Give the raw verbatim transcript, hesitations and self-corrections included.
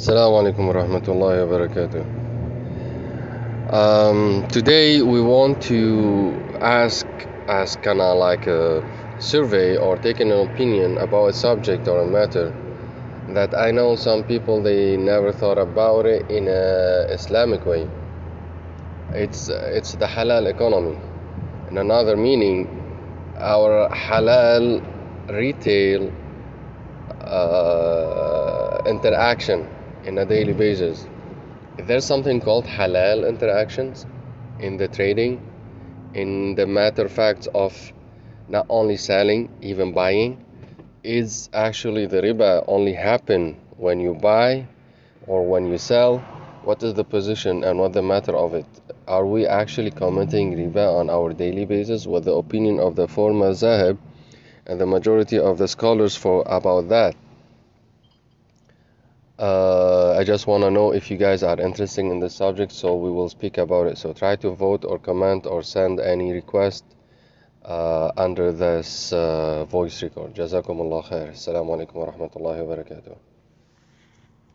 Assalamu alaikum warahmatullahi wabarakatuh. Um, today we want to ask as kind of like a survey or take an opinion about a subject or a matter that I know some people, they never thought about it in a Islamic way. It's it's the halal economy. In another meaning, our halal retail uh, interaction in a daily basis. There's something called halal interactions in the trading, in the matter of fact of not only selling, even buying. Is actually the riba only happen when you buy or when you sell? What is the position and what the matter of it? Are we actually commenting riba on our daily basis? What the opinion of the former Mazhab and the majority of the scholars for about that? Uh, I just want to know if you guys are interested in the subject, so we will speak about it. So try to vote or comment or send any request uh, under this uh, voice record. Jazakumullah khair. Assalamu alaikum warahmatullahi wabarakatuh.